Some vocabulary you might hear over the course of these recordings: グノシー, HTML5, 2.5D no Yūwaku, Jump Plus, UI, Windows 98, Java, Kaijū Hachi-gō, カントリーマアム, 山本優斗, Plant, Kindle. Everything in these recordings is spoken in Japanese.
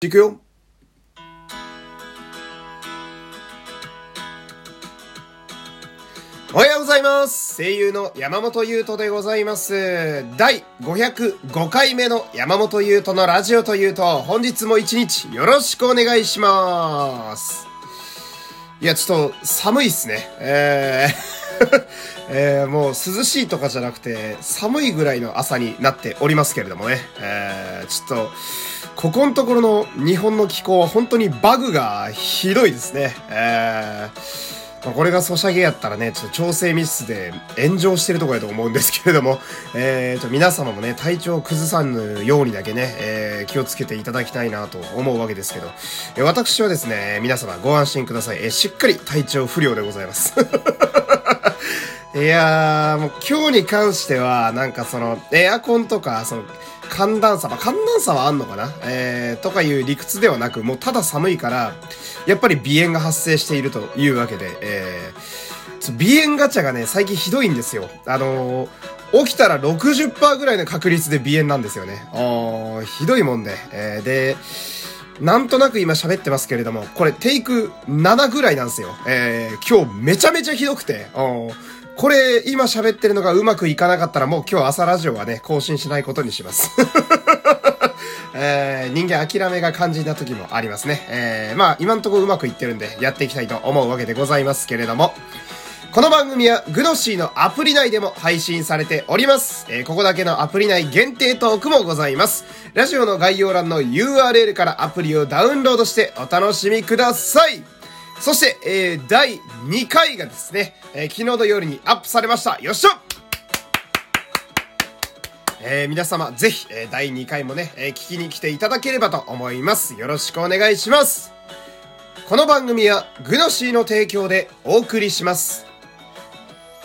いくよ。おはようございます。声優の山本優斗でございます。第505回目の山本優斗のラジオというと、本日も一日よろしくお願いします。いや、ちょっと寒いっすね。もう涼しいとかじゃなくて寒いぐらいの朝になっておりますけれどもね、ちょっとここのところの日本の気候は本当にバグがひどいですね。これがソシャゲやったらね、ちょっと調整ミスで炎上してるところだと思うんですけれども、皆様もね、体調を崩さぬようにだけね、気をつけていただきたいなと思うわけですけど、私はですね、皆様ご安心ください。しっかり体調不良でございます。いやー、もう今日に関しては、なんかその、エアコンとか、その、寒暖差はあんのかな、とかいう理屈ではなく、もうただ寒いから、やっぱり鼻炎が発生しているというわけで、鼻炎ガチャがね、最近ひどいんですよ。起きたら 60% ぐらいの確率で鼻炎なんですよね。ひどいもんで。で、なんとなく今喋ってますけれども、これテイク7ぐらいなんですよ。今日めちゃめちゃひどくて、これ今喋ってるのがうまくいかなかったら、もう今日朝ラジオはね、更新しないことにします。人間諦めが肝心な時もありますね。まあ今のところうまくいってるんでやっていきたいと思うわけでございますけれども、この番組はグノシーのアプリ内でも配信されております。ここだけのアプリ内限定トークもございます。ラジオの概要欄の URL からアプリをダウンロードしてお楽しみください。そして、第2回がですね、昨日の夜にアップされました。よっしゃ皆様ぜひ、第2回もね、聞きに来ていただければと思います。よろしくお願いします。この番組はグノシーの提供でお送りします。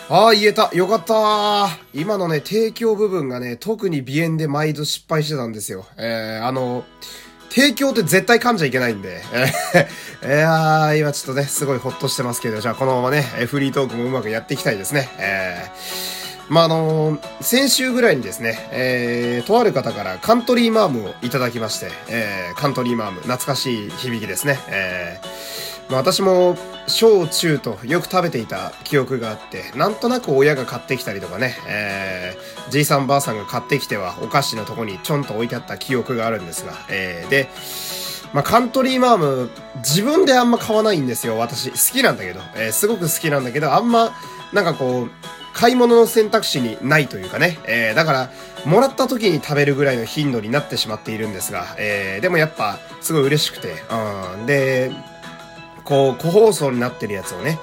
ああ、言えた。よかったー。今のね、提供部分がね、特に鼻炎で毎度失敗してたんですよ。提供って絶対噛んじゃいけないんで。今ちょっとね、すごいホッとしてますけど、じゃあこのままね、フリートークもうまくやっていきたいですね。先週ぐらいにですね、とある方からカントリーマームをいただきまして、カントリーマーム、懐かしい響きですね。私も小中とよく食べていた記憶があって、なんとなく親が買ってきたりとかね、じいさんばあさんが買ってきてはお菓子のとこにちょんと置いてあった記憶があるんですが、で、カントリーマーム自分であんま買わないんですよ。私好きなんだけど、すごく好きなんだけど、あんまなんかこう買い物の選択肢にないというかね、だからもらった時に食べるぐらいの頻度になってしまっているんですが、でもやっぱすごい嬉しくて、でこう個包装になってるやつをね、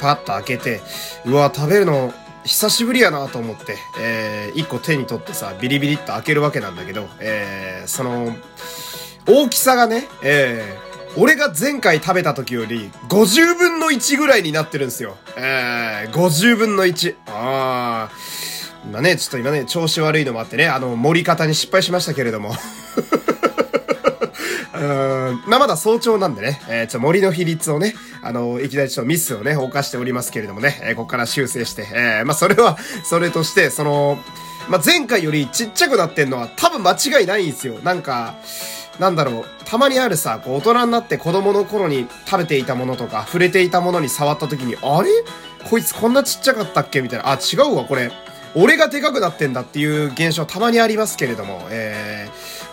パッと開けて、うわ食べるの久しぶりやなと思って、一個手に取ってさ、ビリビリっと開けるわけなんだけど、その大きさがね、俺が前回食べた時より50分の1ぐらいになってるんですよ。50分の1。今ね、ちょっと今ね、調子悪いのもあってね、盛り方に失敗しましたけれども。まだ早朝なんでね、ちょっと森の比率をね、いきなりちょっとミスをね、犯しておりますけれどもね、ここから修正して、それは、それとして、前回よりちっちゃくなってんのは多分間違いないんですよ。なんか、なんだろう、たまにあるさ、こう大人になって子供の頃に食べていたものとか、触れていたものに触った時に、あれ?こいつこんなちっちゃかったっけ?みたいな、あ、違うわ、これ、俺がでかくなってんだっていう現象たまにありますけれども、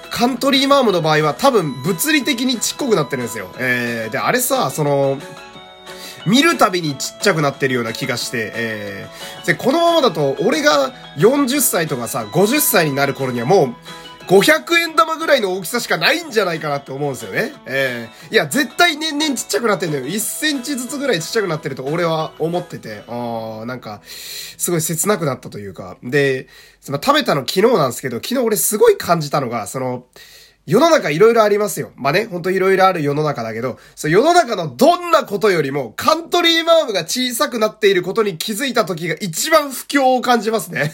カントリーマームの場合は多分物理的にちっこくなってるんですよ。で、あれさ、見るたびにちっちゃくなってるような気がして、で、このままだと俺が40歳とかさ、50歳になる頃にはもう、500円玉ぐらいの大きさしかないんじゃないかなって思うんですよね。いや、絶対年々ちっちゃくなってんだよ。1センチずつぐらいちっちゃくなってると俺は思ってて、なんか、すごい切なくなったというか。で、食べたの昨日なんですけど、昨日俺すごい感じたのが、世の中いろいろありますよ。まあね、ほんといろいろある世の中だけど、そう、世の中のどんなことよりも、カントリーマームが小さくなっていることに気づいた時が一番不況を感じますね。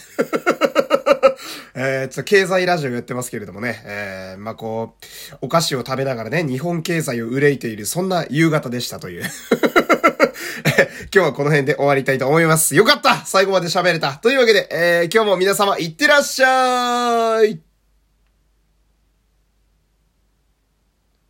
ちょっと経済ラジオやってますけれどもね、こう、お菓子を食べながらね、日本経済を憂いている、そんな夕方でしたという。今日はこの辺で終わりたいと思います。よかった!最後まで喋れた。というわけで、今日も皆様いってらっしゃーい。